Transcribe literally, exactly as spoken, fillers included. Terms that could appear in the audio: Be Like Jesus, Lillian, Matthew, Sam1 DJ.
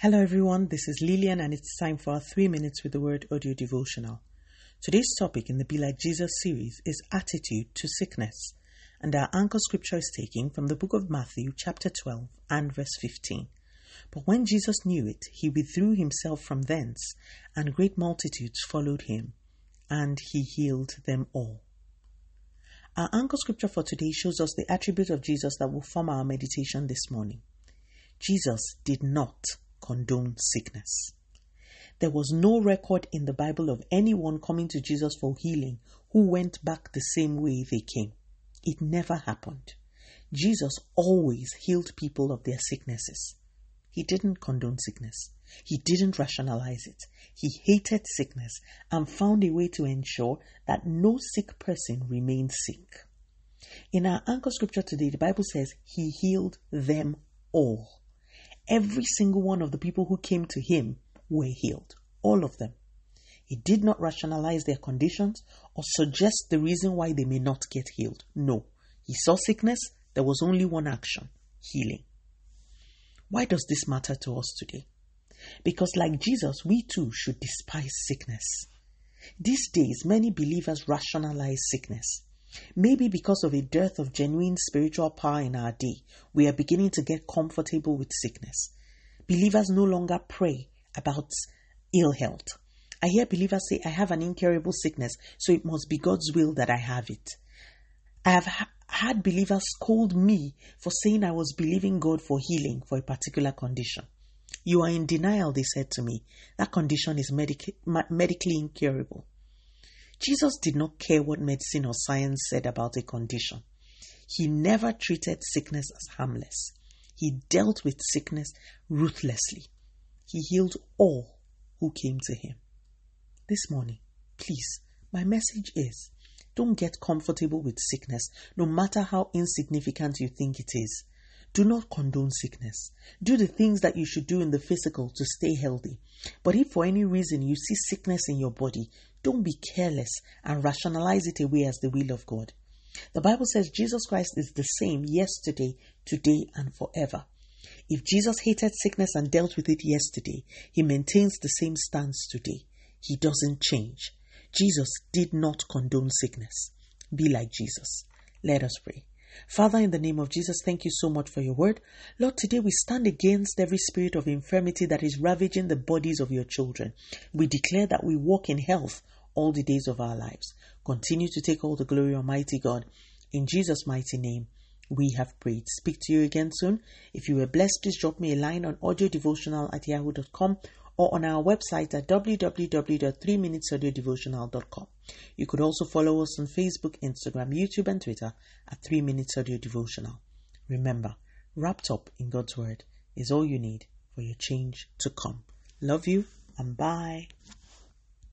Hello everyone, this is Lillian and it's time for our three Minutes with the Word audio devotional. Today's topic in the Be Like Jesus series is attitude to sickness, and our anchor scripture is taken from the book of Matthew chapter twelve and verse fifteen. But when Jesus knew it, he withdrew himself from thence, and great multitudes followed him, and he healed them all. Our anchor scripture for today shows us the attribute of Jesus that will form our meditation this morning. Jesus did not condone sickness. There was no record in the Bible of anyone coming to Jesus for healing who went back the same way they came. It never happened. Jesus always healed people of their sicknesses. He didn't condone sickness. He didn't rationalize it. He hated sickness and found a way to ensure that no sick person remained sick. In our anchor scripture today, the Bible says he healed them all. Every single one of the people who came to him were healed. All of them. He did not rationalize their conditions or suggest the reason why they may not get healed. No. He saw sickness. There was only one action. Healing. Why does this matter to us today? Because like Jesus, we too should despise sickness. These days, many believers rationalize sickness. Maybe because of a dearth of genuine spiritual power in our day, we are beginning to get comfortable with sickness. Believers no longer pray about ill health. I hear believers say, I have an incurable sickness, so it must be God's will that I have it. I have ha- had believers scold me for saying I was believing God for healing for a particular condition. You are in denial, they said to me. That condition is medic- medically incurable. Jesus did not care what medicine or science said about a condition. He never treated sickness as harmless. He dealt with sickness ruthlessly. He healed all who came to him. This morning, please, my message is, don't get comfortable with sickness, no matter how insignificant you think it is. Do not condone sickness. Do the things that you should do in the physical to stay healthy. But if for any reason you see sickness in your body, don't be careless and rationalize it away as the will of God. The Bible says Jesus Christ is the same yesterday, today, and forever. If Jesus hated sickness and dealt with it yesterday, he maintains the same stance today. He doesn't change. Jesus did not condone sickness. Be like Jesus. Let us pray. Father, in the name of Jesus, thank you so much for your word. Lord, today we stand against every spirit of infirmity that is ravaging the bodies of your children. We declare that we walk in health all the days of our lives. Continue to take all the glory, Almighty God. In Jesus' mighty name, we have prayed. Speak to you again soon. If you were blessed, please drop me a line on audiodevotional at yahoo dot com or on our website at w w w dot three minutes audio devotional dot com. You could also follow us on Facebook, Instagram, YouTube, and Twitter at three minutes audio devotional. Remember, wrapped up in God's Word is all you need for your change to come. Love you and bye.